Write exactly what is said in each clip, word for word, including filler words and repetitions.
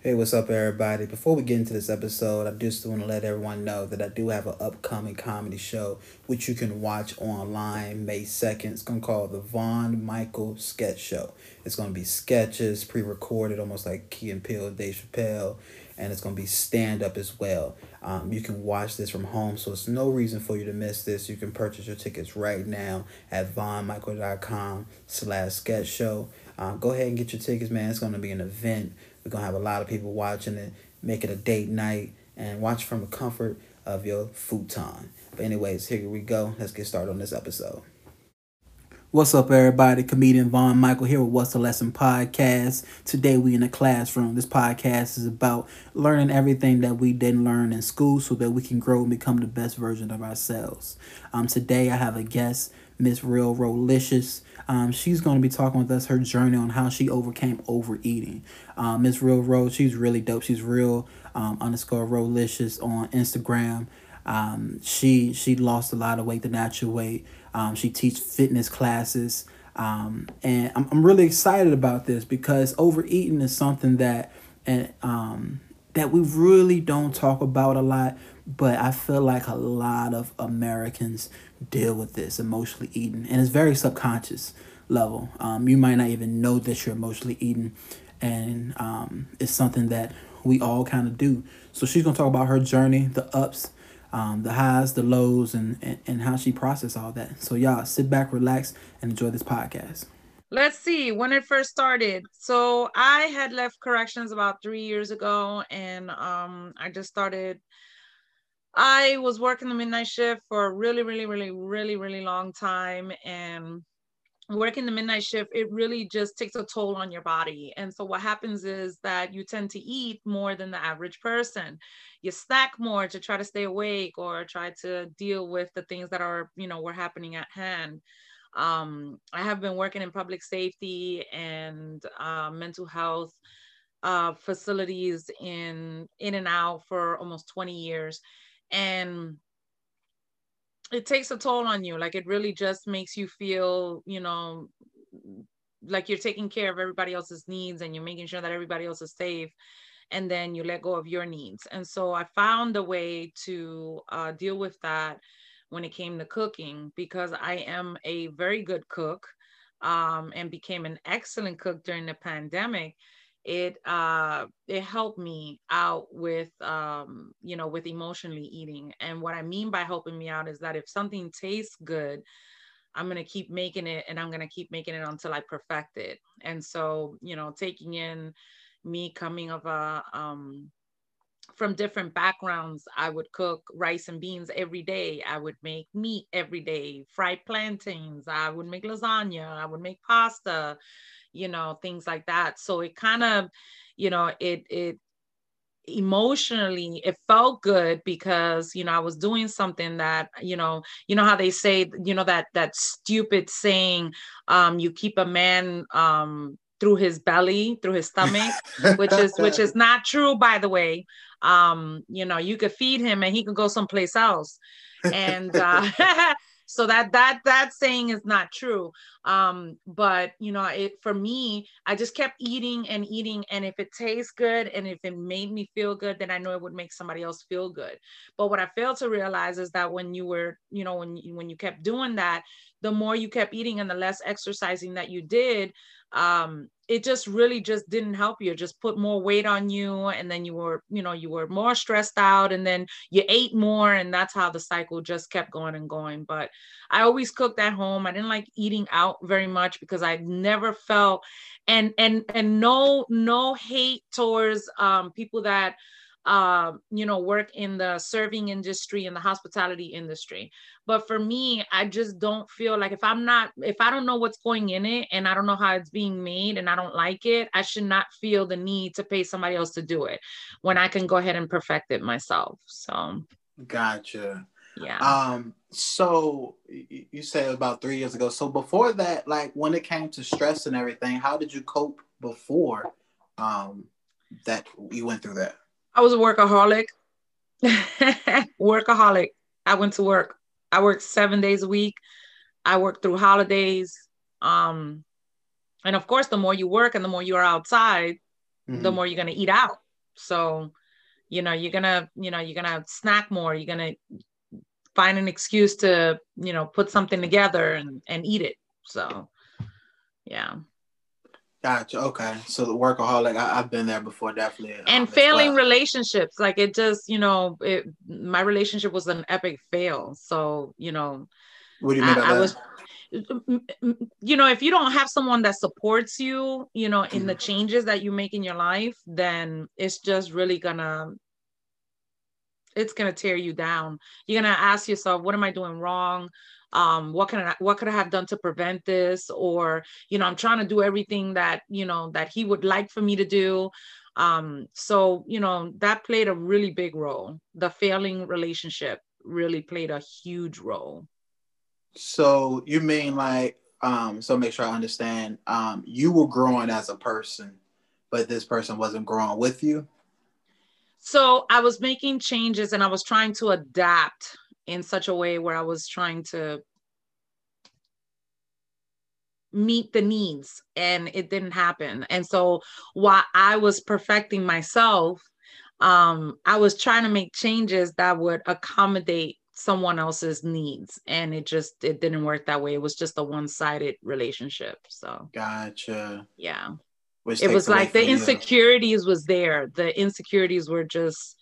Hey, what's up, everybody? Before we get into this episode, I just want to let everyone know that I do have an upcoming comedy show, which you can watch online May second. It's going to call the Von Michael Sketch Show. It's going to be sketches, pre-recorded, almost like Key and Peele, Dave Chappelle, and it's going to be stand-up as well. Um, you can watch this from home, so it's no reason for you to miss this. You can purchase your tickets right now at vonmichael.com slash sketch show. Um, go ahead and get your tickets, man. It's going to be an event. We're going to have a lot of people watching it. Make it a date night and watch from the comfort of your futon. But anyways, here we go. Let's get started on this episode. What's up, everybody? Comedian Von Michael here with What's the Lesson Podcast. Today we in the classroom. This podcast is about learning everything that we didn't learn in school so that we can grow and become the best version of ourselves. Um, today I have a guest, Miss Realrolicious. Um, she's going to be talking with us her journey on how she overcame overeating. Um, Miss Realro, she's really dope. She's real um, underscore Rolicious on Instagram. Um, she she lost a lot of weight, the natural weight. Um, she teaches fitness classes, um, and I'm I'm really excited about this because overeating is something that and um that we really don't talk about a lot. But I feel like a lot of Americans deal with this emotionally eating, and it's very subconscious level. Um, you might not even know that you're emotionally eating, and um, it's something that we all kind of do. So she's gonna talk about her journey, the ups, um, the highs, the lows, and, and and how she processed all that. So y'all sit back, relax, and enjoy this podcast. Let's see when it first started. So I had left corrections about three years ago, and um, I just started. I was working the midnight shift for a really, really, really, really, really long time. And working the midnight shift, it really just takes a toll on your body. And so what happens is that you tend to eat more than the average person. You snack more to try to stay awake or try to deal with the things that are, you know, were happening at hand. Um, I have been working in public safety and uh, mental health uh, facilities in, in and out for almost twenty years. And it takes a toll on you. Like, it really just makes you feel, you know, like you're taking care of everybody else's needs and you're making sure that everybody else is safe. And then you let go of your needs. And so I found a way to uh, deal with that when it came to cooking, because I am a very good cook um, and became an excellent cook during the pandemic. It uh, it helped me out with, um, you know, with emotionally eating. And what I mean by helping me out is that if something tastes good, I'm going to keep making it and I'm going to keep making it until I perfect it. And so, you know, taking in me coming of a, um, from different backgrounds, I would cook rice and beans every day. I would make meat every day, fried plantains. I would make lasagna. I would make pasta. You know, things like that. So it kind of, you know, it, it emotionally, it felt good because, you know, I was doing something that, you know, you know how they say, you know, that, that stupid saying, um, you keep a man, um, through his belly, through his stomach, which is, which is not true, by the way. Um, you know, you could feed him and he could go someplace else. And, uh, So that that that saying is not true. Um, but, you know, it for me, I just kept eating and eating. And if it tastes good and if it made me feel good, then I know it would make somebody else feel good. But what I failed to realize is that when you were, you know, when, when you kept doing that, the more you kept eating and the less exercising that you did, um, it just really just didn't help you. It just put more weight on you. And then you were, you know, you were more stressed out and then you ate more. And that's how the cycle just kept going and going. But I always cooked at home. I didn't like eating out very much because I never felt and, and, and no, no hate towards um, people that, Uh, you know, work in the serving industry and the hospitality industry. But for me, I just don't feel like if I'm not, if I don't know what's going in it and I don't know how it's being made and I don't like it, I should not feel the need to pay somebody else to do it when I can go ahead and perfect it myself. So. Gotcha. Yeah. Um, so you say about three years ago. So before that, like when it came to stress and everything, how did you cope before um, that you went through that? I was a workaholic, workaholic. I went to work. I worked seven days a week. I worked through holidays. Um, and of course, the more you work and the more you are outside, mm-hmm. the more you're going to eat out. So, you know, you're going to, you know, you're going to snack more. You're going to find an excuse to, you know, put something together and, and eat it. So, yeah. Gotcha. Okay. So the workaholic, I, I've been there before, definitely. And um, failing well. relationships. Like it just, you know, it, my relationship was an epic fail. So, you know, what do you mean by I, that? I was, you know, if you don't have someone that supports you, you know, in the changes that you make in your life, then it's just really gonna, it's gonna tear you down. You're gonna ask yourself, what am I doing wrong? Um, what can I, what could I have done to prevent this? Or, you know, I'm trying to do everything that, you know, that he would like for me to do. Um, so, you know, that played a really big role. The failing relationship really played a huge role. So you mean like, um, so make sure I understand, um, you were growing as a person, but this person wasn't growing with you? So I was making changes and I was trying to adapt in such a way where I was trying to meet the needs, and it didn't happen. And so while I was perfecting myself, um, I was trying to make changes that would accommodate someone else's needs, and it just it didn't work that way. It was just a one-sided relationship. So gotcha. Yeah. Which it was like the insecurities you. was there. The insecurities were just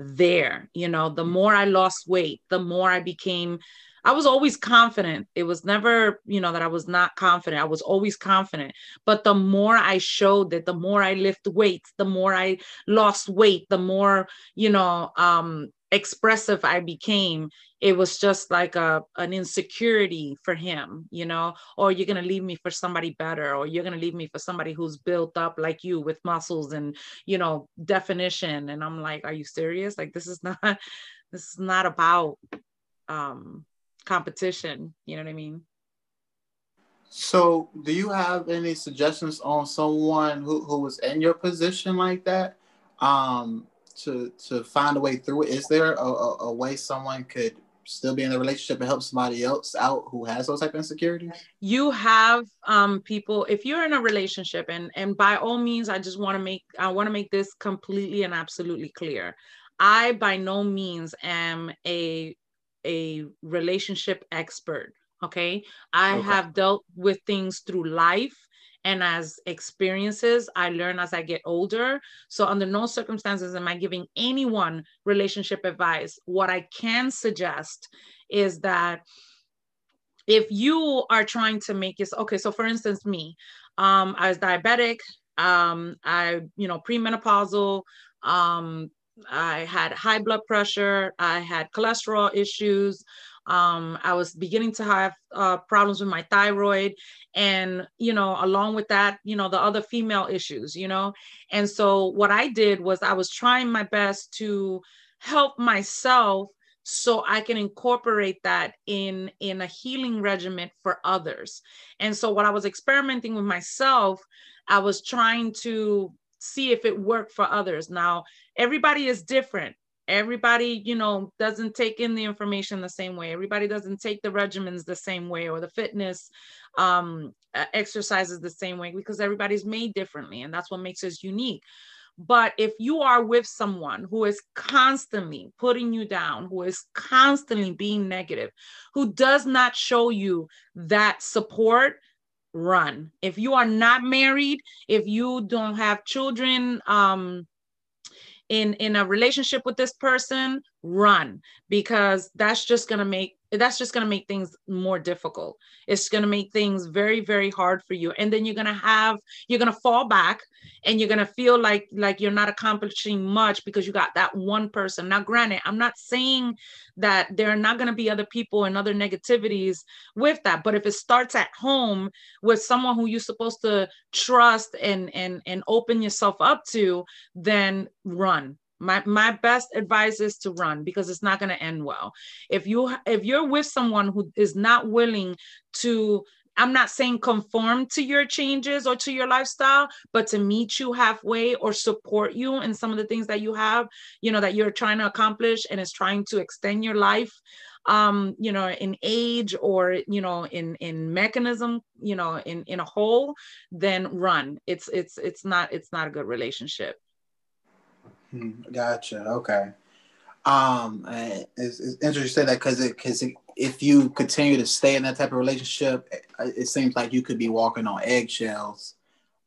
there. You know, the more I lost weight, the more I became, I was always confident. It was never, you know, that I was not confident. I was always confident. But the more I showed it, the more I lifted weights, the more I lost weight, the more, you know, um, expressive I became. It was just like a an insecurity for him, you know, or you're gonna leave me for somebody better, or you're gonna leave me for somebody who's built up like you with muscles and, you know, definition. And I'm like, are you serious? Like, this is not this is not about um competition, you know what I mean? So do you have any suggestions on someone who, who was in your position like that? Um to to find a way through it? Is there a, a, a way someone could still be in a relationship and help somebody else out who has those type of insecurities? You have um, people, if you're in a relationship, and and by all means, I just want to make, I want to make this completely and absolutely clear. I by no means am a, a relationship expert, okay? I okay. have dealt with things through life. And as experiences, I learn as I get older. So under no circumstances am I giving anyone relationship advice. What I can suggest is that if you are trying to make yourself, okay, so for instance, me, um, I was diabetic, um, I, you know, premenopausal, um, I had high blood pressure, I had cholesterol issues, Um, I was beginning to have uh, problems with my thyroid, and, you know, along with that, you know, the other female issues, you know. And so what I did was I was trying my best to help myself so I can incorporate that in, in a healing regimen for others. And so while I was experimenting with myself, I was trying to see if it worked for others. Now, everybody is different. Everybody, you know, doesn't take in the information the same way. Everybody doesn't take the regimens the same way, or the fitness um, exercises the same way, because everybody's made differently. And that's what makes us unique. But if you are with someone who is constantly putting you down, who is constantly being negative, who does not show you that support, run. If you are not married, if you don't have children, um, in, in a relationship with this person, run, because that's just going to make, that's just going to make things more difficult. It's going to make things very, very hard for you. And then you're going to have, you're going to fall back, and you're going to feel like, like you're not accomplishing much because you got that one person. Now, granted, I'm not saying that there are not going to be other people and other negativities with that, but if it starts at home with someone who you're supposed to trust and, and, and open yourself up to, then run. My my best advice is to run, because it's not going to end well. If you if you're with someone who is not willing to, I'm not saying conform to your changes or to your lifestyle, but to meet you halfway or support you in some of the things that you have, you know, that you're trying to accomplish, and is trying to extend your life, um, you know, in age, or, you know, in, in mechanism, you know, in, in a whole, then run. It's, it's, it's not, it's not a good relationship. Gotcha. Okay. Um, it's, it's interesting to say that because it, cause it, if you continue to stay in that type of relationship, it, it seems like you could be walking on eggshells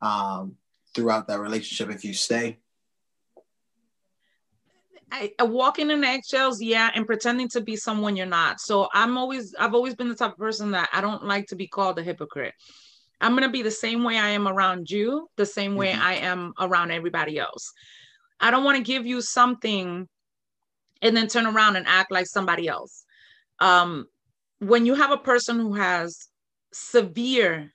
um, throughout that relationship if you stay. I, I walking in eggshells, yeah, and pretending to be someone you're not. So I'm always, I've always been the type of person that I don't like to be called a hypocrite. I'm going to be the same way I am around you, the same way mm-hmm. I am around everybody else. I don't want to give you something and then turn around and act like somebody else. Um, when you have a person who has severe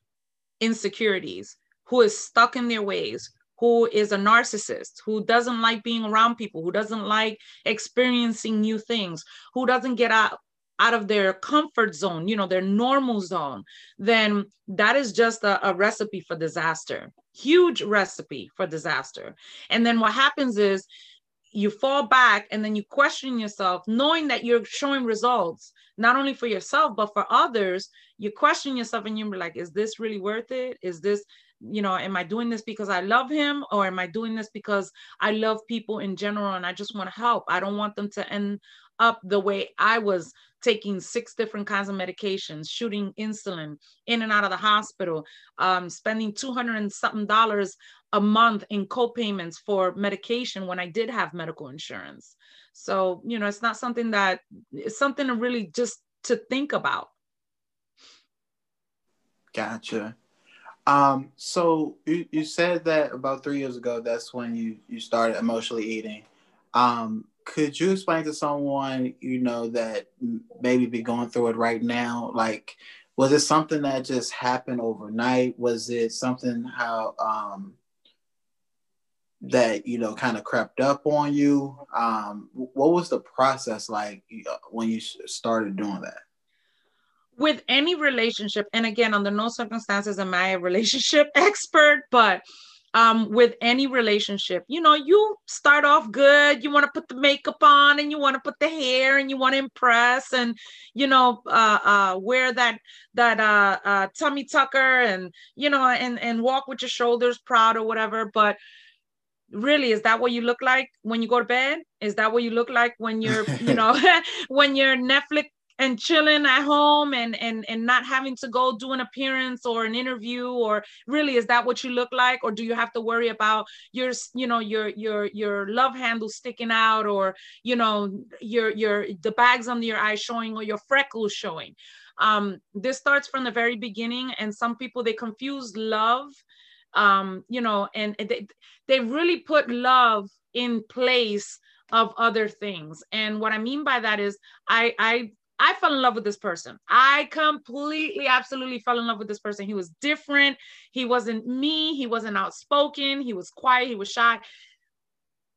insecurities, who is stuck in their ways, who is a narcissist, who doesn't like being around people, who doesn't like experiencing new things, who doesn't get out, out of their comfort zone, you know, their normal zone, then that is just a, a recipe for disaster, huge recipe for disaster. And then what happens is you fall back and then you question yourself, knowing that you're showing results, not only for yourself, but for others. You question yourself and you're like, is this really worth it? Is this, you know, am I doing this because I love him, or am I doing this because I love people in general and I just want to help? I don't want them to end up the way I was, taking six different kinds of medications, shooting insulin, in and out of the hospital, um, spending two hundred and something dollars a month in co-payments for medication when I did have medical insurance. So, you know, it's not something that, it's something to really just to think about. Gotcha. Um, so you, you said that about three years ago, that's when you, you started emotionally eating. Um, could you explain to someone, you know, that maybe be going through it right now? Like, was it something that just happened overnight? Was it something how, um, that, you know, kind of crept up on you? Um, what was the process like when you started doing that? With any relationship, and again, under no circumstances am I a relationship expert, but um, with any relationship, you know, you start off good. You want to put the makeup on and you want to put the hair and you want to impress and, you know, uh, uh, wear that that uh, uh, tummy tucker and, you know, and, and walk with your shoulders proud or whatever. But really, is that what you look like when you go to bed? Is that what you look like when you're, you know, when you're Netflix and chilling at home and, and, and not having to go do an appearance or an interview? Or really, is that what you look like? Or do you have to worry about your, you know, your, your, your love handle sticking out, or, you know, your, your, the bags under your eyes showing, or your freckles showing? Um, this starts from the very beginning. And some people, they confuse love, um, you know, and they, they really put love in place of other things. And what I mean by that is I, I, I fell in love with this person. I completely, absolutely fell in love with this person. He was different. He wasn't me. He wasn't outspoken. He was quiet. He was shy.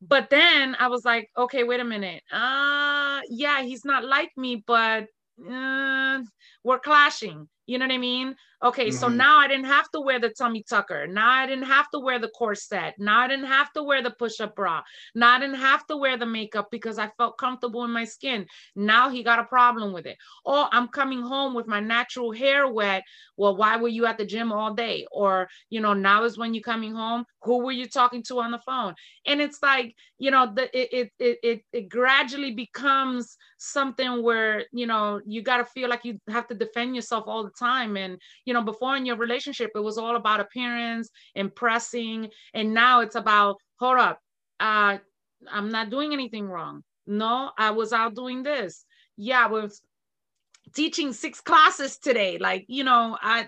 But then I was like, okay, wait a minute. Uh, yeah, he's not like me, but uh, we're clashing. You know what I mean? Okay, mm-hmm. So now I didn't have to wear the tummy tucker. Now I didn't have to wear the corset. Now I didn't have to wear the push-up bra. Now I didn't have to wear the makeup because I felt comfortable in my skin. Now he got a problem with it. Or I'm coming home with my natural hair wet. Well, why were you at the gym all day? Or, you know, now is when you're coming home. Who were you talking to on the phone? And it's like, you know, the, it, it, it, it gradually becomes something where, you know, you got to feel like you have to defend yourself all the time. time and you know before in your relationship it was all about appearance, impressing, and now it's about, hold up, uh I'm not doing anything wrong. No, I was out doing this. Yeah, I was teaching six classes today. Like, you know, I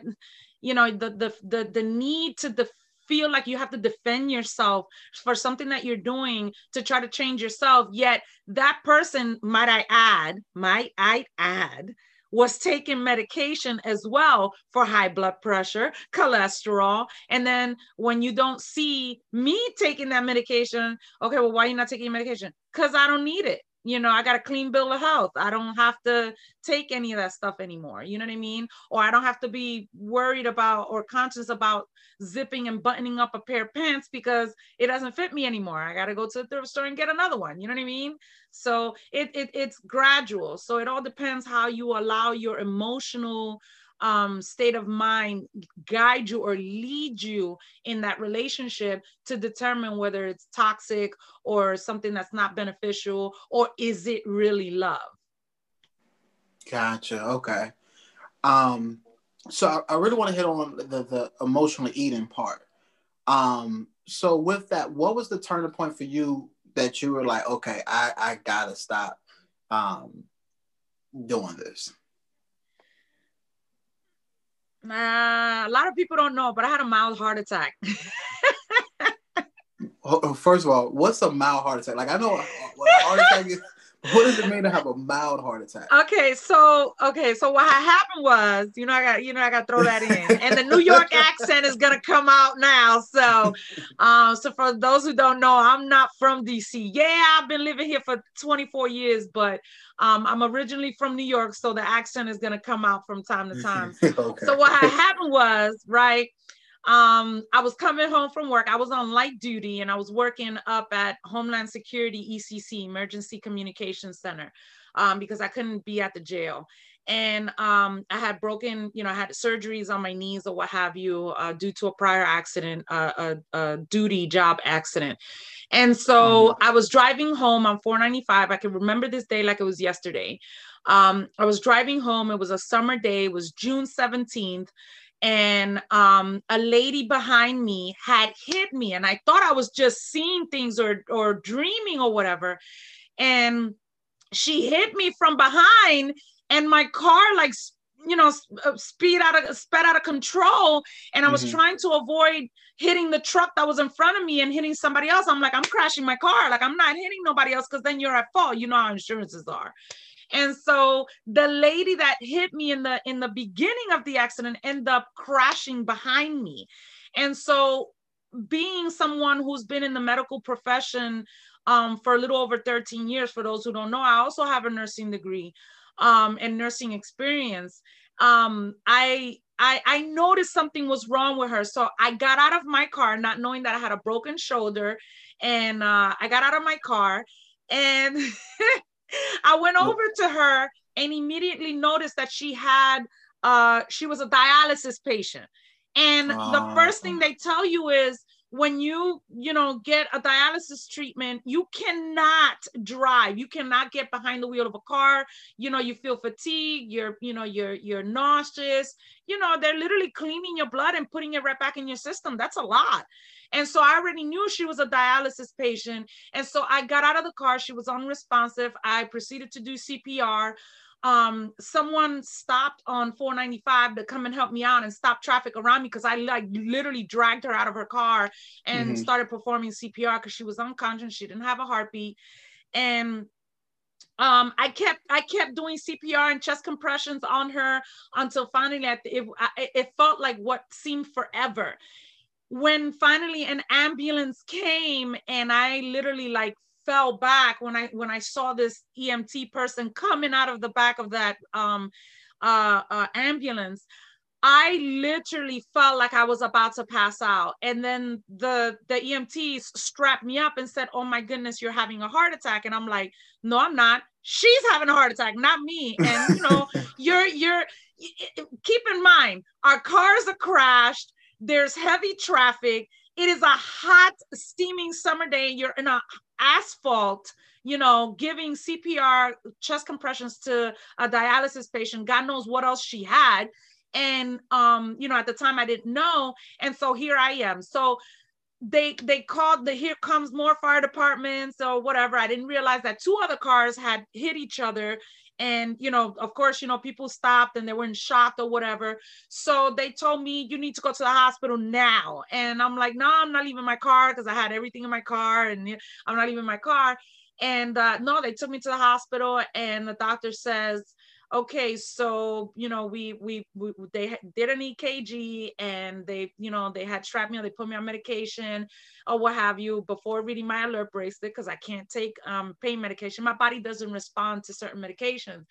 you know the the the, the need to def- feel like you have to defend yourself for something that you're doing to try to change yourself, yet that person, might I add might I add was taking medication as well for high blood pressure, cholesterol. And then when you don't see me taking that medication, okay, well, why are you not taking medication? Because I don't need it. You know, I got a clean bill of health. I don't have to take any of that stuff anymore. You know what I mean? Or I don't have to be worried about or conscious about zipping and buttoning up a pair of pants because it doesn't fit me anymore. I got to go to the thrift store and get another one. You know what I mean? So it, it it's gradual. So it all depends how you allow your emotional um, state of mind guide you or lead you in that relationship to determine whether it's toxic or something that's not beneficial, or is it really love? Gotcha. Okay. Um, so I, I really want to hit on the, the emotional eating part. Um, so with that, what was the turning point for you that you were like, okay, I, I gotta stop um, doing this? Uh, a lot of people don't know, but I had a mild heart attack. First of all, what's a mild heart attack? Like, I know what a heart attack is. What does it mean to have a mild heart attack? Okay, so okay, so what happened was, you know, I got, you know, I got to throw that in, and the New York accent is gonna come out now. So, um, so for those who don't know, I'm not from D C. Yeah, I've been living here for twenty-four years, but um, I'm originally from New York, so the accent is gonna come out from time to time. Okay. So what happened was, right? Um, I was coming home from work. I was on light duty and I was working up at Homeland Security, E C C, Emergency Communications Center, um, because I couldn't be at the jail. And um, I had broken, you know, I had surgeries on my knees or what have you, uh, due to a prior accident, uh, a, a duty job accident. And so I was driving home on four ninety-five. I can remember this day like it was yesterday. Um, I was driving home. It was a summer day. It was June seventeenth. And um, a lady behind me had hit me, and I thought I was just seeing things or or dreaming or whatever. And she hit me from behind, and my car, like, you know, speed out of sped out of control. And I was mm-hmm. trying to avoid hitting the truck that was in front of me and hitting somebody else. I'm like, I'm crashing my car. Like, I'm not hitting nobody else, because then you're at fault. You know how insurances are. And so the lady that hit me in the in the beginning of the accident ended up crashing behind me. And so, being someone who's been in the medical profession um, for a little over thirteen years, for those who don't know, I also have a nursing degree um, and nursing experience. Um, I, I I noticed something was wrong with her. So I got out of my car, not knowing that I had a broken shoulder. And uh, I got out of my car and... I went over to her and immediately noticed that she had, uh, she was a dialysis patient. And uh, the first thing they tell you is, when you, you know, get a dialysis treatment, you cannot drive. You cannot get behind the wheel of a car. You know, you feel fatigued. You're, you know, you're, you're nauseous. You know, they're literally cleaning your blood and putting it right back in your system. That's a lot. And so I already knew she was a dialysis patient. And so I got out of the car. She was unresponsive. I proceeded to do C P R. Um, someone stopped on four ninety-five to come and help me out and stop traffic around me, because I like literally dragged her out of her car and mm-hmm. started performing C P R, because she was unconscious. She didn't have a heartbeat. And um, I kept I kept doing C P R and chest compressions on her until finally at the, it, it felt like what seemed forever. When finally an ambulance came, and I literally like fell back when I when I saw this E M T person coming out of the back of that um, uh, uh, ambulance. I literally felt like I was about to pass out. And then the, the E M Ts strapped me up and said, oh my goodness, you're having a heart attack. And I'm like, no, I'm not. She's having a heart attack, not me. And you know, you're, you're, keep in mind, our cars are crashed. There's heavy traffic. It is a hot, steaming summer day. You're in a asphalt, you know, giving C P R, chest compressions to a dialysis patient. God knows what else she had. And, um, you know, at the time I didn't know. And so here I am. So they, they called the, here comes more fire departments or whatever. I didn't realize that two other cars had hit each other. And, you know, of course, you know, people stopped and they were in shock or whatever. So they told me, you need to go to the hospital now. And I'm like, no, I'm not leaving my car, because I had everything in my car and I'm not leaving my car. And uh, no, they took me to the hospital, and the doctor says, okay, so, you know, we, we, we they did an E K G, and they, you know, they had strapped me on, they put me on medication or what have you, before reading my alert bracelet, because I can't take um, pain medication. My body doesn't respond to certain medications.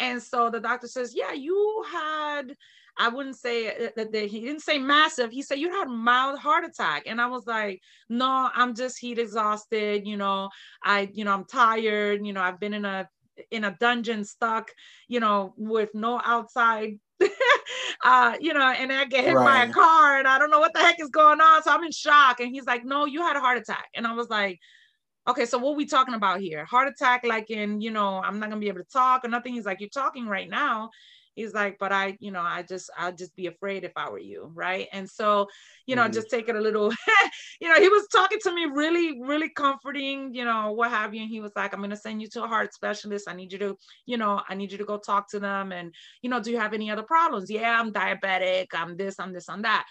And so the doctor says, yeah, you had, I wouldn't say that he didn't say massive. He said, you had a mild heart attack. And I was like, no, I'm just heat exhausted. You know, I, you know, I'm tired, you know, I've been in a in a dungeon stuck, you know, with no outside uh, you know, and I get hit right. by a car and I don't know what the heck is going on. So I'm in shock. And he's like, no, you had a heart attack. And I was like, okay, so what are we talking about here? Heart attack, like in, you know, I'm not going to be able to talk or nothing. He's like, you're talking right now. He's like, but I, you know, I just, I'd just be afraid if I were you. Right. And so, you know, mm-hmm. just take it a little, you know, he was talking to me really, really comforting, you know, what have you. And he was like, I'm going to send you to a heart specialist. I need you to, you know, I need you to go talk to them. And, you know, do you have any other problems? Yeah, I'm diabetic. I'm this, I'm this, I'm that.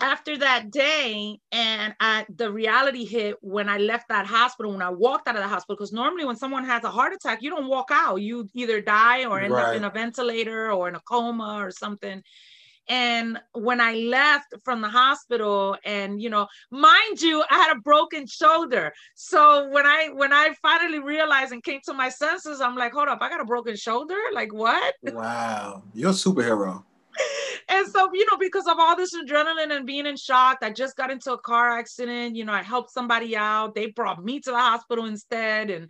After that day, and I, the reality hit when I left that hospital, when I walked out of the hospital, because normally when someone has a heart attack, you don't walk out. You either die or end right. up in a ventilator or in a coma or something. And when I left from the hospital, and, you know, mind you, I had a broken shoulder. So when I, when I finally realized and came to my senses, I'm like, hold up, I got a broken shoulder? Like, what? Wow. You're a superhero. And so, you know, because of all this adrenaline and being in shock, I just got into a car accident. You know, I helped somebody out. They brought me to the hospital instead. And,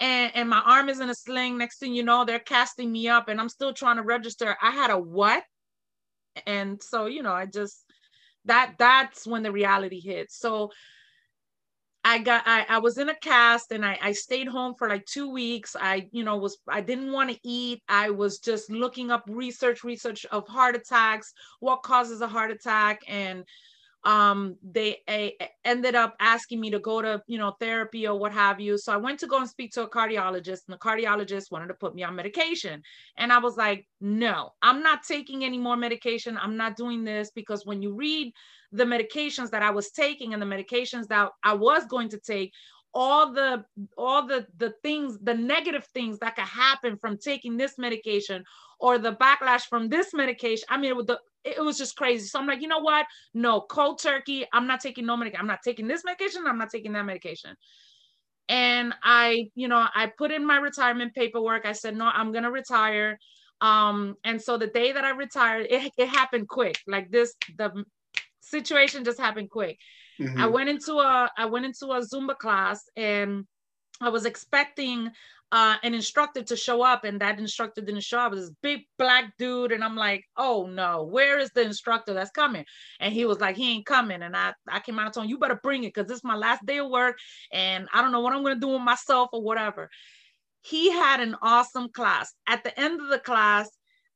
and, and my arm is in a sling. Next thing you know, they're casting me up and I'm still trying to register. I had a what? And so, you know, I just, that, that's when the reality hit. So I got, I, I was in a cast and I, I stayed home for like two weeks. I, you know, was, I didn't want to eat. I was just looking up research, research of heart attacks, what causes a heart attack. And um, they I, ended up asking me to go to, you know, therapy or what have you. So I went to go and speak to a cardiologist, and the cardiologist wanted to put me on medication. And I was like, no, I'm not taking any more medication. I'm not doing this, because when you read the medications that I was taking and the medications that I was going to take, all the, all the, the things, the negative things that could happen from taking this medication or the backlash from this medication. I mean, it was, the, it was just crazy. So I'm like, you know what? No, cold turkey. I'm not taking no medication. I'm not taking this medication. I'm not taking that medication. And I, you know, I put in my retirement paperwork. I said, no, I'm going to retire. Um, and so the day that I retired, it, it happened quick. Like this, the situation just happened quick. Mm-hmm. I went into a, I went into a Zumba class, and I was expecting uh, an instructor to show up, and that instructor didn't show up. It was this big black dude. And I'm like, oh no, where is the instructor that's coming? And he was like, he ain't coming. And I, I came out and told him, you better bring it, 'cause this is my last day of work and I don't know what I'm going to do with myself or whatever. He had an awesome class. At the end of the class,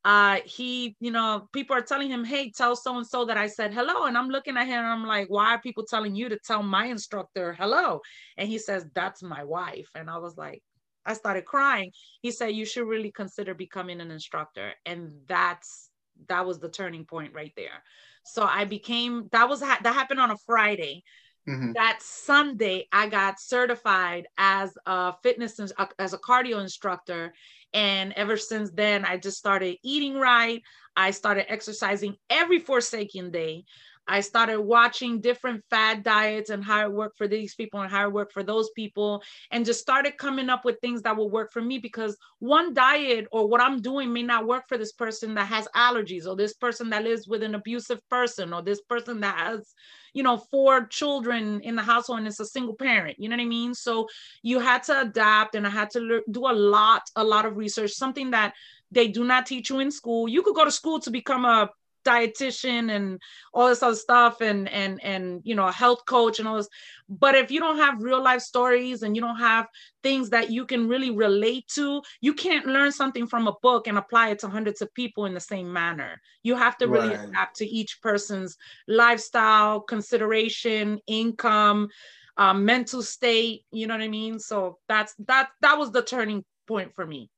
Uh, he, you know, people are telling him, hey, tell so-and-so that I said hello. And I'm looking at him and I'm like, why are people telling you to tell my instructor hello? And he says, that's my wife. And I was like, I started crying. He said, you should really consider becoming an instructor. And that's, that was the turning point right there. So I became, that was, that happened on a Friday. Mm-hmm. That Sunday, I got certified as a fitness, as a cardio instructor. And ever since then, I just started eating right. I started exercising every forsaken day. I started watching different fad diets and how it worked for these people and how it worked for those people, and just started coming up with things that will work for me, because one diet or what I'm doing may not work for this person that has allergies, or this person that lives with an abusive person, or this person that has, you know, four children in the household and it's a single parent, you know what I mean? So you had to adapt, and I had to le- do a lot, a lot of research, something that they do not teach you in school. You could go to school to become a dietitian and all this other stuff, and and and you know, a health coach and all this, but if you don't have real life stories and you don't have things that you can really relate to, you can't learn something from a book and apply it to hundreds of people in the same manner. You have to really right. adapt to each person's lifestyle, consideration, income, uh, mental state, you know what I mean? So that's that that was the turning point for me.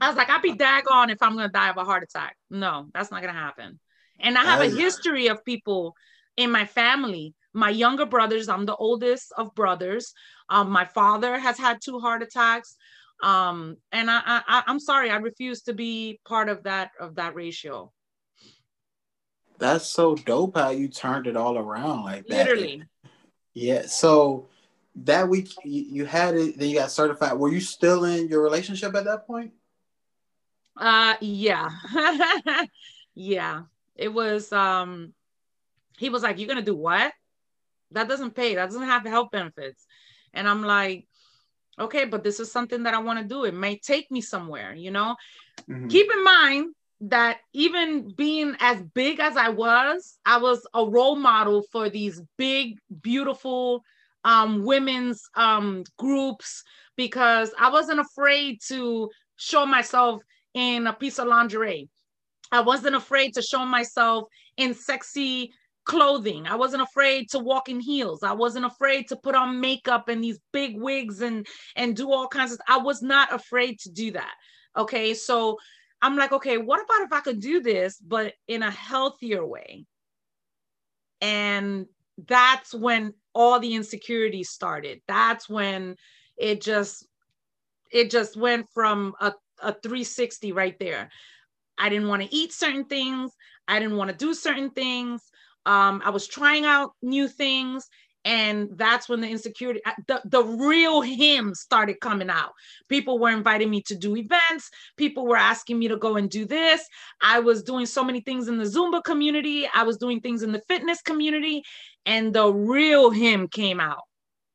I was like, I'd be daggone if I'm gonna die of a heart attack. No, that's not gonna happen. And I have a history of people in my family, my younger brothers, I'm the oldest of brothers. Um, my father has had two heart attacks. Um, and I, I, I'm sorry, I refuse to be part of that, of that ratio. That's so dope how you turned it all around like that. Literally. Yeah, so that week you had it, then you got certified. Were you still in your relationship at that point? Uh, yeah. Yeah. It was, um, he was like, you're going to do what? That doesn't pay. That doesn't have health benefits. And I'm like, okay, but this is something that I want to do. It may take me somewhere, you know, mm-hmm. Keep in mind, that even being as big as I was, I was a role model for these big, beautiful um, women's um, groups, because I wasn't afraid to show myself in a piece of lingerie. I wasn't afraid to show myself in sexy clothing. I wasn't afraid to walk in heels. I wasn't afraid to put on makeup and these big wigs and, and do all kinds of, I was not afraid to do that. Okay. So I'm like, okay, what about if I could do this, but in a healthier way? And that's when all the insecurities started. That's when it just, it just went from a, a three sixty right there. I didn't want to eat certain things. I didn't want to do certain things. Um, I was trying out new things. And that's when the insecurity, the, the real him started coming out. People were inviting me to do events. People were asking me to go and do this. I was doing so many things in the Zumba community. I was doing things in the fitness community. And the real him came out.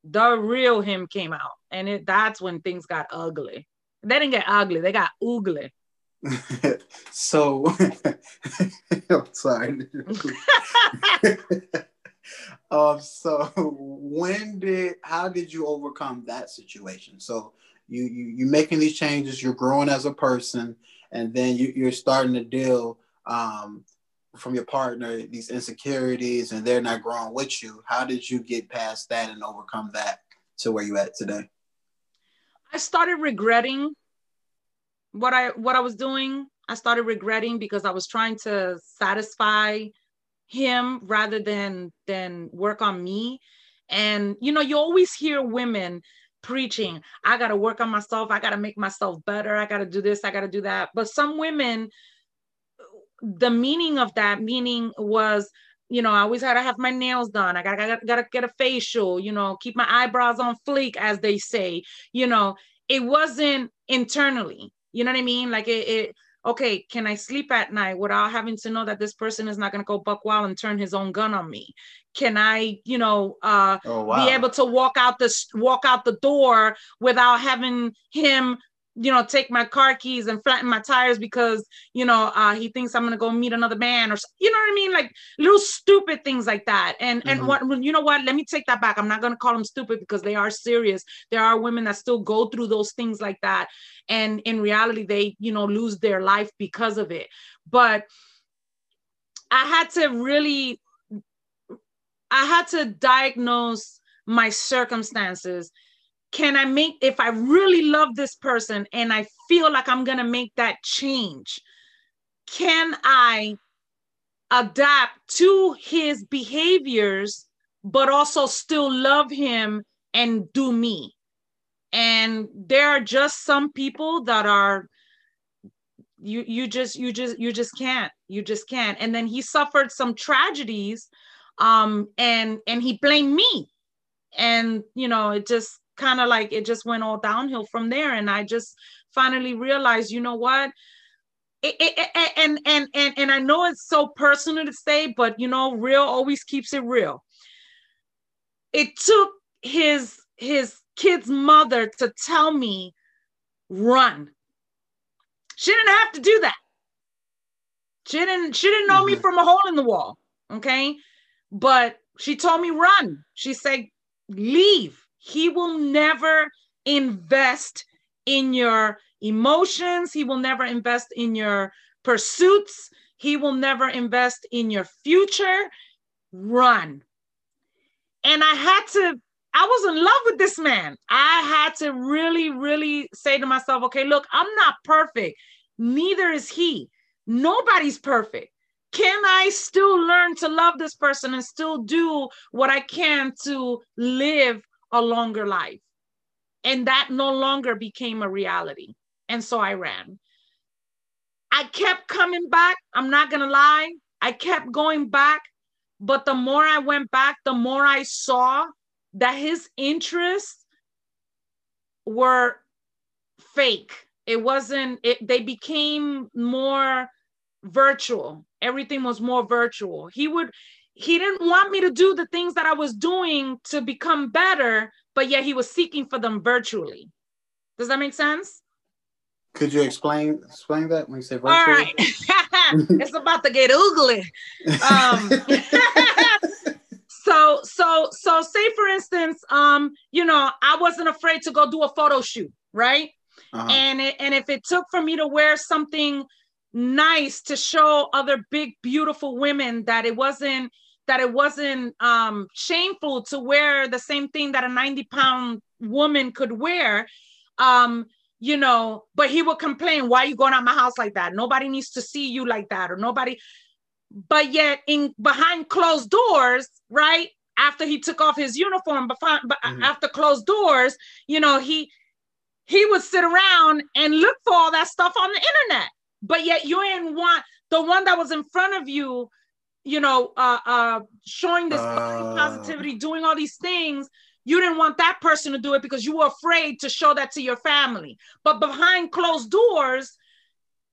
The real him came out. And it, that's when things got ugly. They didn't get ugly. They got oogly. So, I'm sorry. Um, so when did, how did you overcome that situation? So you, you, you're making these changes, you're growing as a person, and then you, you're starting to deal um, from your partner, these insecurities, and they're not growing with you. How did you get past that and overcome that to where you're at today? I started regretting what I, what I was doing. I started regretting because I was trying to satisfy him rather than than work on me. And you know, you always hear women preaching, I gotta work on myself, I gotta make myself better, I gotta do this, I gotta do that. But some women, the meaning of that meaning was, you know, I always had to have my nails done, I gotta, gotta, gotta get a facial, you know, keep my eyebrows on fleek, as they say. You know, it wasn't internally, you know what I mean? Like it, it okay, can I sleep at night without having to know that this person is not going to go buck wild and turn his own gun on me? Can I, you know, uh, oh, wow. be able to walk out the walk out the door without having him, you know, take my car keys and flatten my tires because, you know, uh, he thinks I'm going to go meet another man, or, you know what I mean? Like little stupid things like that. And, mm-hmm. and what, you know what, let me take that back. I'm not going to call them stupid because they are serious. There are women that still go through those things like that. And in reality, they, you know, lose their life because of it. But I had to really, I had to diagnose my circumstances. Can I make, if I really love this person and I feel like I'm going to make that change, can I adapt to his behaviors, but also still love him and do me? And there are just some people that are, you, you just, you just, you just can't, you just can't. And then he suffered some tragedies, um, and, and he blamed me. And, you know, it just, kind of like it just went all downhill from there. And I just finally realized, you know what, it, it, it, and, and, and, and I know it's so personal to say, but you know, real always keeps it real. It took his, his kid's mother to tell me, run. She didn't have to do that. She didn't, she didn't know mm-hmm. me from a hole in the wall. Okay. But she told me, run. She said, leave. He will never invest in your emotions. He will never invest in your pursuits. He will never invest in your future. Run. And I had to, I was in love with this man. I had to really, really say to myself, okay, look, I'm not perfect. Neither is he. Nobody's perfect. Can I still learn to love this person and still do what I can to live a longer life? And that no longer became a reality. And so I ran. I kept coming back. I'm not going to lie. I kept going back. But the more I went back, the more I saw that his interests were fake. It wasn't, it, they became more virtual. Everything was more virtual. He would, He didn't want me to do the things that I was doing to become better, but yet he was seeking for them virtually. Does that make sense? Could you explain explain that when you say virtual? All right. It's about to get oogly. Um, so so so say for instance, um, you know, I wasn't afraid to go do a photo shoot, right? Uh-huh. And it, and if it took for me to wear something nice to show other big beautiful women that it wasn't that it wasn't um, shameful to wear the same thing that a ninety pound woman could wear. Um, you know, but he would complain, why are you going out my house like that? Nobody needs to see you like that, or nobody, but yet in behind closed doors, right? After he took off his uniform, before, but mm-hmm. after closed doors, you know, he, he would sit around and look for all that stuff on the internet, but yet you didn't want the one that was in front of you, you know, uh, uh, showing this uh... positivity, doing all these things. You didn't want that person to do it because you were afraid to show that to your family. But behind closed doors,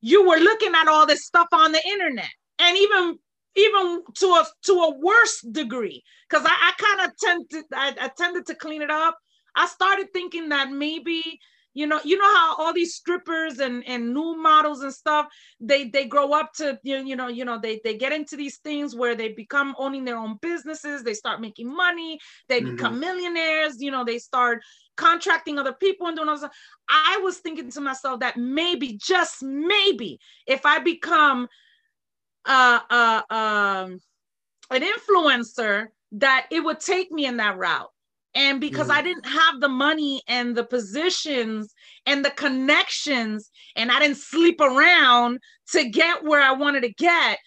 you were looking at all this stuff on the internet, and even even to a to a worse degree. Because I, I kind of tended I, I tended to clean it up. I started thinking that maybe you know you know how all these strippers and and new models and stuff they they grow up to you you know you know they they get into these things where they become owning their own businesses. They start making money. They mm-hmm. become millionaires. You know they start contracting other people and doing all this. I was thinking to myself that maybe, just maybe, if I become uh, uh, um, an influencer, that it would take me in that route. And because mm-hmm. I didn't have the money and the positions and the connections, and I didn't sleep around to get where I wanted to get,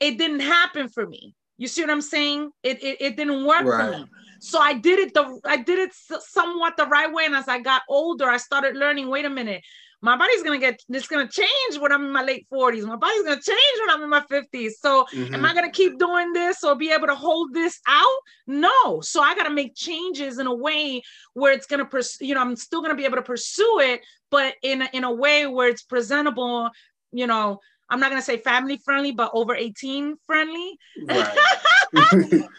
it didn't happen for me. You see what I'm saying? It it, it didn't work right. for me. So I did it the I did it somewhat the right way. And as I got older, I started learning. Wait a minute, my body's gonna get it's gonna change when I'm in my late forties. My body's gonna change when I'm in my fifties. So mm-hmm. am I gonna keep doing this or be able to hold this out? No. So I gotta make changes in a way where it's gonna pursue. You know, I'm still gonna be able to pursue it, but in a, in a way where it's presentable. You know, I'm not gonna say family friendly, but over eighteen friendly. Right.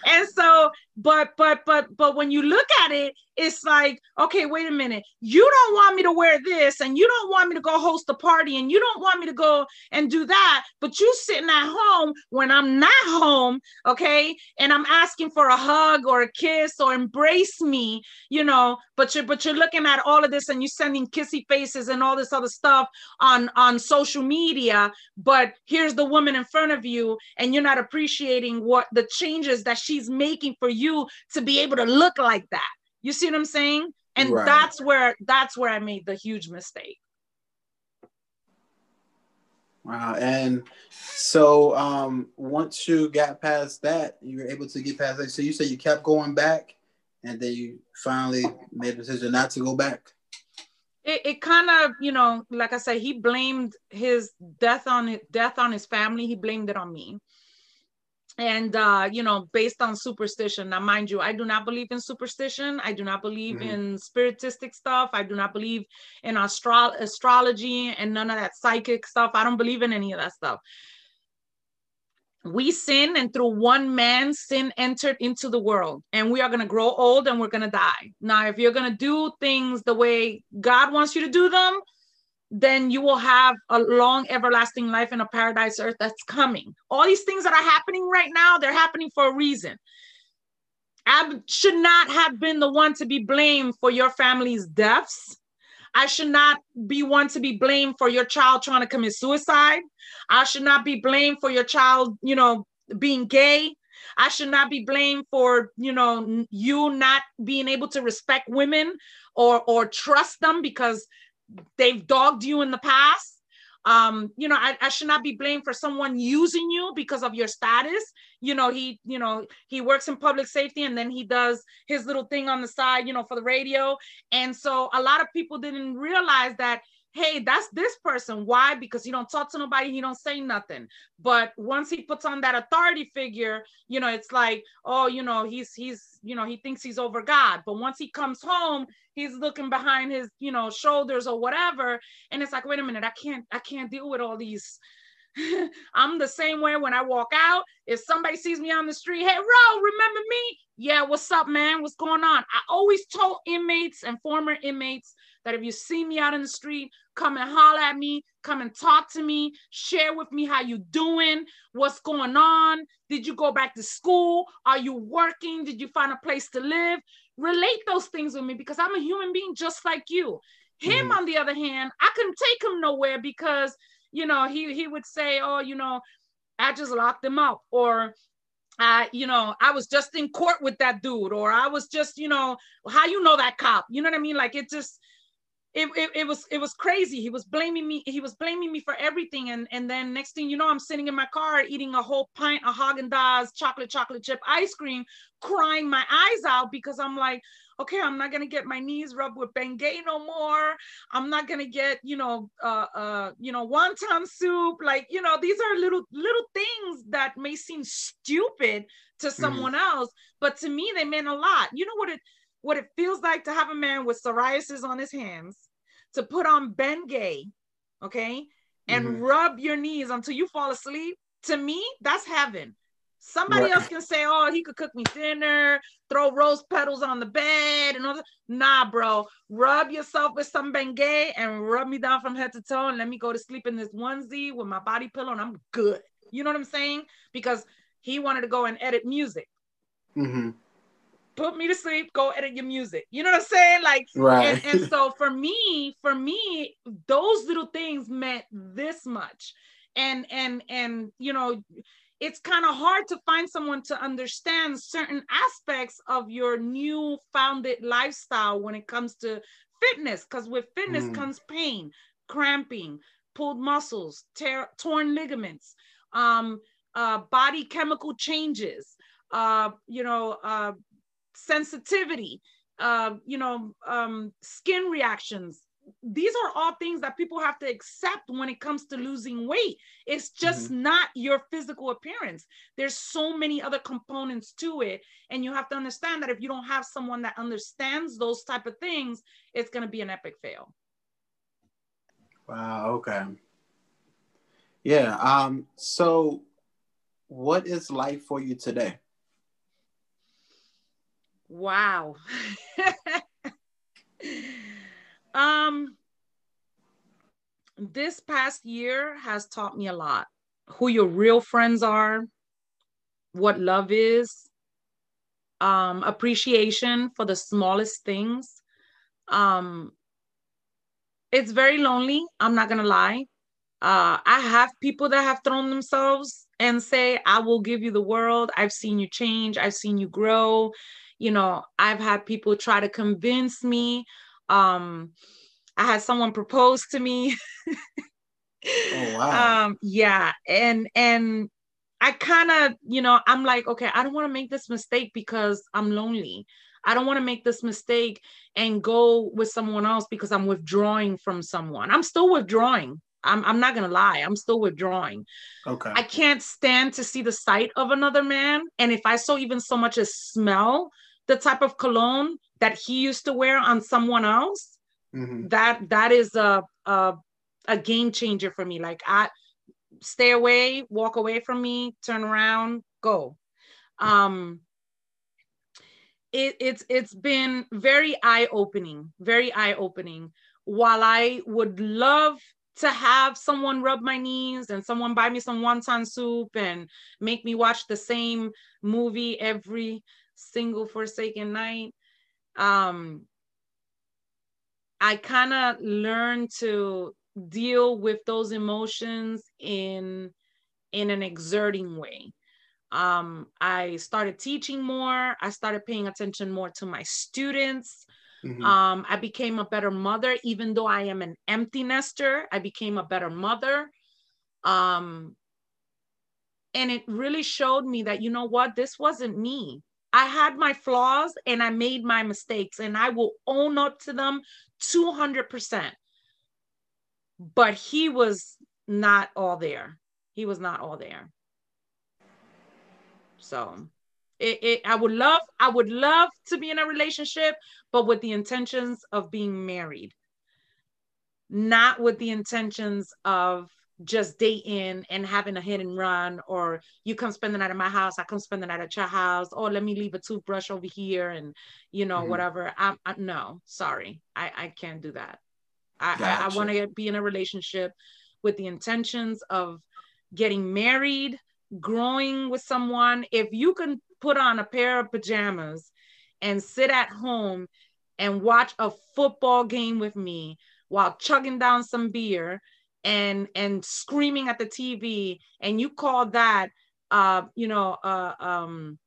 And so, but, but, but, but when you look at it, it's like, okay, wait a minute. You don't want me to wear this, and you don't want me to go host a party, and you don't want me to go and do that, but you sitting at home when I'm not home. Okay. And I'm asking for a hug or a kiss or embrace me, you know, but you're, but you're looking at all of this and you're sending kissy faces and all this other stuff on, on social media, but here's the woman in front of you and you're not appreciating what the changes that she's making for you to be able to look like that. You see what I'm saying? And right. that's where that's where I made the huge mistake. Wow. And so um once you got past that, you were able to get past that. So you said you kept going back, and then you finally made the decision not to go back. It, it kind of, you know, like I said, he blamed his death on death on his family. He blamed it on me. And, uh, you know, based on superstition. Now, mind you, I do not believe in superstition. I do not believe mm-hmm. in spiritistic stuff. I do not believe in astro- astrology and none of that psychic stuff. I don't believe in any of that stuff. We sin, and through one man, sin entered into the world, and we are going to grow old and we're going to die. Now, if you're going to do things the way God wants you to do them, then you will have a long everlasting life in a paradise earth that's coming. All these things that are happening right now, they're happening for a reason. I should not have been the one to be blamed for your family's deaths. I should not be one to be blamed for your child trying to commit suicide. I should not be blamed for your child, you know, being gay. I should not be blamed for, you know, you not being able to respect women or, or trust them because they've dogged you in the past. Um, you know, I, I should not be blamed for someone using you because of your status. You know, he, you know, he works in public safety, and then he does his little thing on the side, you know, for the radio. And so a lot of people didn't realize that, hey, that's this person. Why? Because he don't talk to nobody. He don't say nothing. But once he puts on that authority figure, you know, it's like, oh, you know, he's, he's, you know, he thinks he's over God. But once he comes home, he's looking behind his, you know, shoulders or whatever. And it's like, wait a minute, I can't, I can't deal with all these, I'm the same way when I walk out. If somebody sees me on the street, hey, Ro, remember me? Yeah, what's up, man? What's going on? I always told inmates and former inmates that if you see me out in the street, come and holler at me, come and talk to me, share with me how you doing, what's going on, did you go back to school, are you working, did you find a place to live? Relate those things with me because I'm a human being just like you. Him, mm. on the other hand, I couldn't take him nowhere because, you know, he he would say, oh, you know, I just locked him up, or I, you know, I was just in court with that dude, or I was just, you know, how you know that cop? You know what I mean? Like it just, it it, it was it was crazy. He was blaming me. He was blaming me for everything, and and then next thing you know, I'm sitting in my car eating a whole pint of Häagen-Dazs chocolate chocolate chip ice cream, crying my eyes out because I'm like, okay, I'm not gonna get my knees rubbed with Bengay no more. I'm not gonna get, you know, uh, uh, you know, wonton soup. Like, you know, these are little little things that may seem stupid to someone mm. else, but to me they meant a lot. You know what it what it feels like to have a man with psoriasis on his hands to put on Bengay, okay, and mm. rub your knees until you fall asleep. To me, that's heaven. Somebody right. else can say, oh, he could cook me dinner, throw rose petals on the bed and all that. Nah, bro, rub yourself with some Bengay and rub me down from head to toe and let me go to sleep in this onesie with my body pillow and I'm good. You know what I'm saying? Because he wanted to go and edit music. Mm-hmm. Put me to sleep, go edit your music. You know what I'm saying? Like, right. and, and so for me, for me, those little things meant this much. And, and, and, you know, it's kind of hard to find someone to understand certain aspects of your new founded lifestyle when it comes to fitness, because with fitness mm. comes pain, cramping, pulled muscles, tear, torn ligaments, um, uh, body chemical changes, uh, you know, uh, sensitivity, uh, you know, um, skin reactions. These are all things that people have to accept when it comes to losing weight. It's just mm-hmm. not your physical appearance. There's so many other components to it. And you have to understand that if you don't have someone that understands those type of things, it's going to be an epic fail. Wow. Okay. Yeah. Um, so what is life for you today? Wow. Um, this past year has taught me a lot. Who your real friends are, what love is, um, appreciation for the smallest things. Um, it's very lonely. I'm not going to lie. Uh, I have people that have thrown themselves and say, I will give you the world. I've seen you change. I've seen you grow. You know, I've had people try to convince me. Um, I had someone propose to me. Oh, wow. Um, yeah. And, and I kind of, you know, I'm like, okay, I don't want to make this mistake because I'm lonely. I don't want to make this mistake and go with someone else because I'm withdrawing from someone. I'm still withdrawing. I'm, I'm not going to lie. I'm still withdrawing. Okay. I can't stand to see the sight of another man. And if I saw even so much as smell the type of cologne that he used to wear on someone else, mm-hmm. that that is a, a a game changer for me. Like, I stay away, walk away from me, turn around, go. Um, it it's it's been very eye-opening, very eye-opening. While I would love to have someone rub my knees and someone buy me some wonton soup and make me watch the same movie every single forsaken night, Um, I kind of learned to deal with those emotions in, in an exerting way. Um, I started teaching more. I started paying attention more to my students. Mm-hmm. Um, I became a better mother, even though I am an empty nester. I became a better mother. Um, and it really showed me that, you know what, this wasn't me. I had my flaws and I made my mistakes and I will own up to them two hundred percent. But he was not all there. He was not all there. So it, it, I would love, I would love to be in a relationship, but with the intentions of being married, not with the intentions of just dating and having a hit and run, or you come spend the night at my house, I come spend the night at your house, or let me leave a toothbrush over here and, you know, mm-hmm. whatever. I'm, I'm no, sorry. I, I can't do that. I, gotcha. I, I want to be in a relationship with the intentions of getting married, growing with someone. If you can put on a pair of pajamas and sit at home and watch a football game with me while chugging down some beer and and screaming at the T V, and you call that uh you know uh um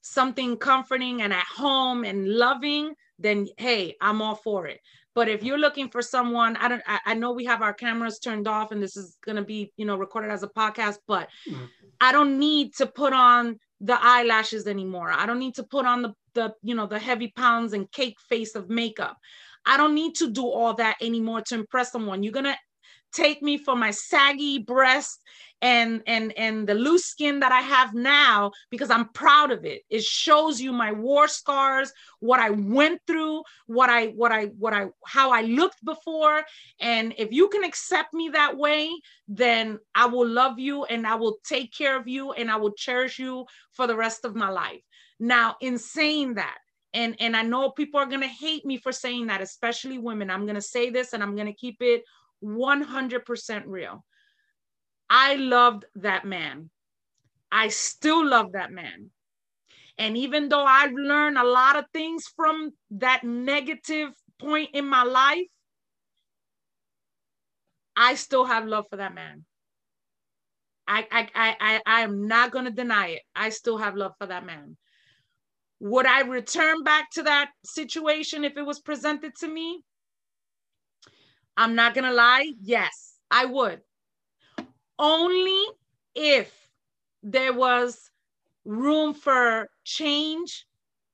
something comforting and at home and loving, then hey, I'm all for it. But if you're looking for someone, I don't I, I know we have our cameras turned off and this is gonna be, you know, recorded as a podcast, but mm-hmm. I don't need to put on the eyelashes anymore. I don't need to put on the the you know the heavy pounds and cake face of makeup. I don't need to do all that anymore to impress someone. You're going to take me for my saggy breast and, and, and the loose skin that I have now because I'm proud of it. It shows you my war scars, what I went through, what I, what I, what I, how I looked before. And if you can accept me that way, then I will love you and I will take care of you and I will cherish you for the rest of my life. Now, in saying that, And and I know people are going to hate me for saying that, especially women. I'm going to say this and I'm going to keep it one hundred percent real. I loved that man. I still love that man. And even though I've learned a lot of things from that negative point in my life, I still have love for that man. I I I I, I am not going to deny it. I still have love for that man. Would I return back to that situation if it was presented to me? I'm not going to lie. Yes, I would. Only if there was room for change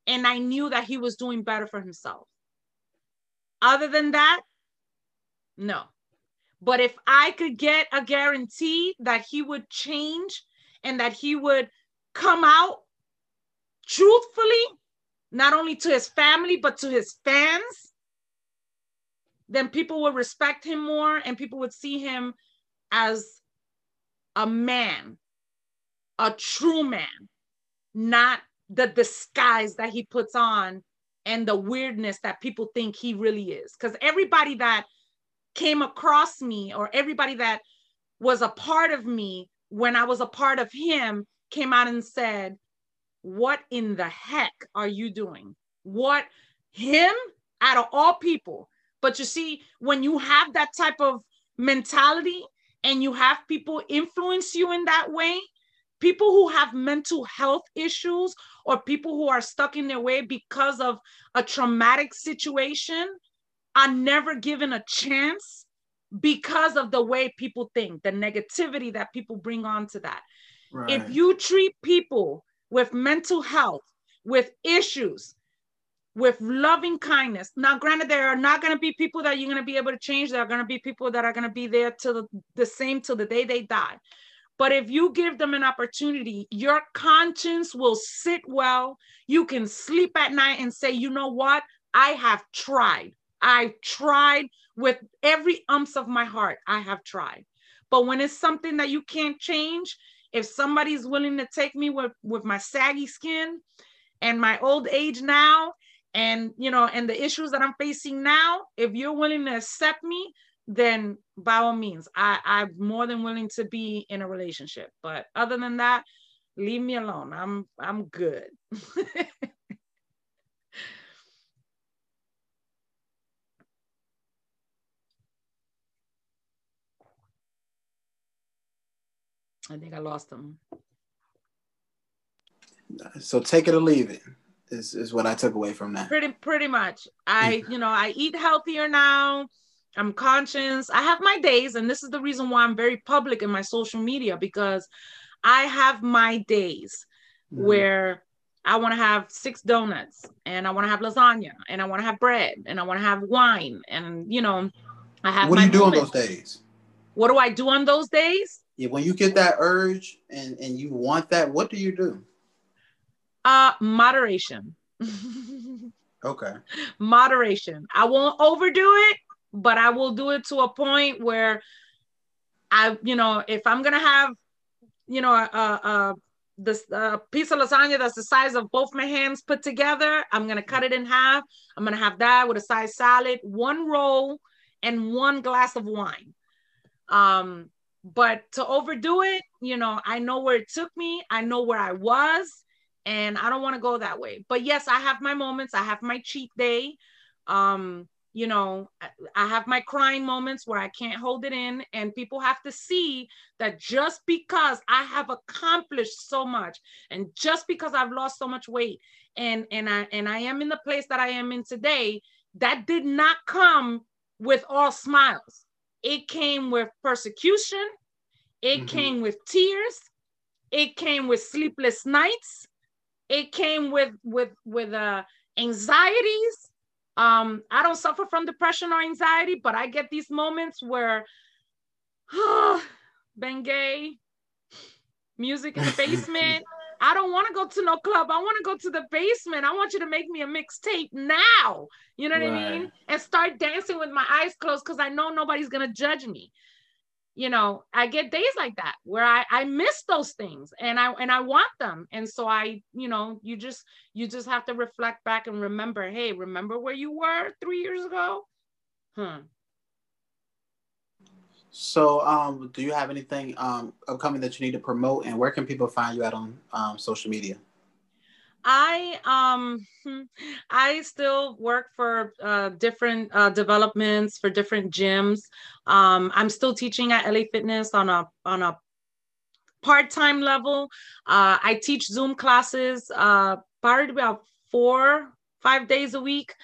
and I knew that he was doing better for himself. Other than that, no. But if I could get a guarantee that he would change and that he would come out truthfully, not only to his family, but to his fans, then people will respect him more and people would see him as a man, a true man, not the disguise that he puts on and the weirdness that people think he really is. Because everybody that came across me or everybody that was a part of me when I was a part of him came out and said, "What in the heck are you doing? What, him out of all people?" But you see, when you have that type of mentality and you have people influence you in that way, people who have mental health issues or people who are stuck in their way because of a traumatic situation are never given a chance because of the way people think, the negativity that people bring onto that. Right. If you treat people with mental health, with issues, with loving kindness. Now, granted, there are not going to be people that you're going to be able to change. There are going to be people that are going to be there till the, the same till the day they die. But if you give them an opportunity, your conscience will sit well. You can sleep at night and say, you know what? I have tried. I've tried with every ounce of my heart. I have tried. But when it's something that you can't change, if somebody's willing to take me with, with my saggy skin and my old age now, and, you know, and the issues that I'm facing now, if you're willing to accept me, then by all means, I, I'm more than willing to be in a relationship. But other than that, leave me alone. I'm, I'm good. I think I lost them. So take it or leave it is, is what I took away from that. Pretty pretty much. I, you know, I eat healthier now. I'm conscious. I have my days. And this is the reason why I'm very public in my social media, because I have my days mm-hmm. where I want to have six donuts and I want to have lasagna and I want to have bread and I want to have wine. And, you know, I have What do you do on those days? What do I do on those days? Yeah, when you get that urge and, and you want that, what do you do? Uh, moderation. Okay. Moderation. I won't overdo it, but I will do it to a point where I, you know, if I'm going to have, you know, a, a, this uh, piece of lasagna that's the size of both my hands put together, I'm going to cut it in half. I'm going to have that with a side salad, one roll, and one glass of wine. Um, but to overdo it, you know, I know where it took me. I know where I was, and I don't want to go that way. But yes, I have my moments. I have my cheat day. Um, you know, I, I have my crying moments where I can't hold it in, and people have to see that just because I have accomplished so much, and just because I've lost so much weight, and, and I, and I am in the place that I am in today, that did not come with all smiles. It came with persecution. It mm-hmm. came with tears. It came with sleepless nights. It came with with with uh, anxieties. Um, I don't suffer from depression or anxiety, but I get these moments where, oh, Bengay, music in the basement. I don't want to go to no club. I want to go to the basement. I want you to make me a mixtape now. You know what right. I mean? And start dancing with my eyes closed because I know nobody's going to judge me. You know, I get days like that where I, I miss those things, and I, and I want them. And so I, you know, you just, you just have to reflect back and remember, hey, remember where you were three years ago? Hmm. So um, do you have anything um, upcoming that you need to promote, and where can people find you at on um, social media? I um, I still work for uh, different uh, developments for different gyms. Um, I'm still teaching at L A Fitness on a on a part-time level. Uh, I teach Zoom classes uh, probably about four, five days a week.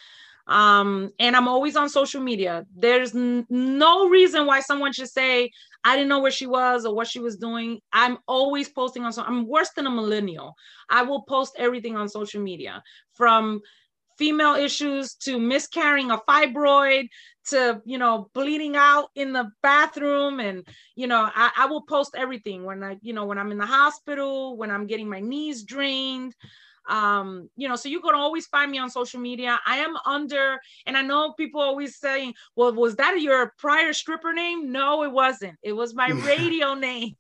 Um, and I'm always on social media. There's n- no reason why someone should say, I didn't know where she was or what she was doing. I'm always posting on, so I'm worse than a millennial. I will post everything on social media, from female issues to miscarrying a fibroid to, you know, bleeding out in the bathroom. And, you know, I, I will post everything when I, you know, when I'm in the hospital, when I'm getting my knees drained. Um, you know, so you can always find me on social media. I am under, and I know people always saying, well, was that your prior stripper name? No, it wasn't. It was my radio name.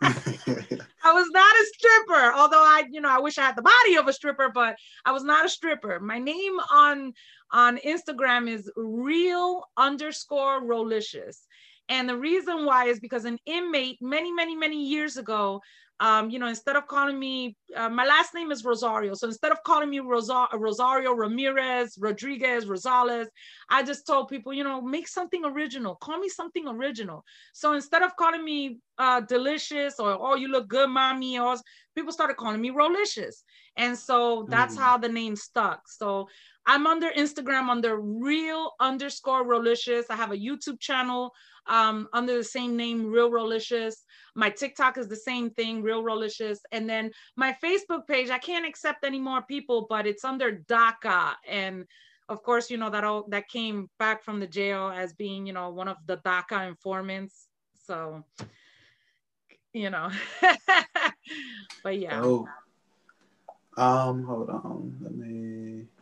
I was not a stripper, although I, you know, I wish I had the body of a stripper, but I was not a stripper. My name on, on Instagram is real underscore Rolicious. And the reason why is because an inmate many, many, many years ago, Um, you know, instead of calling me, uh, my last name is Rosario. So instead of calling me Rosa- Rosario, Ramirez, Rodriguez, Rosales, I just told people, you know, make something original. Call me something original. So instead of calling me uh, Delicious or, oh, you look good, mommy, or people started calling me Rolicious. And so that's mm-hmm. how the name stuck. So I'm under Instagram under real underscore Rolicious. I have a YouTube channel um, under the same name, Real Rolicious. My TikTok is the same thing, Real Rolicious. And then my Facebook page, I can't accept any more people, but it's under DACA. And of course, you know, that all that came back from the jail as being, you know, one of the DACA informants. So, you know, but yeah. Oh. Um, hold on, let me...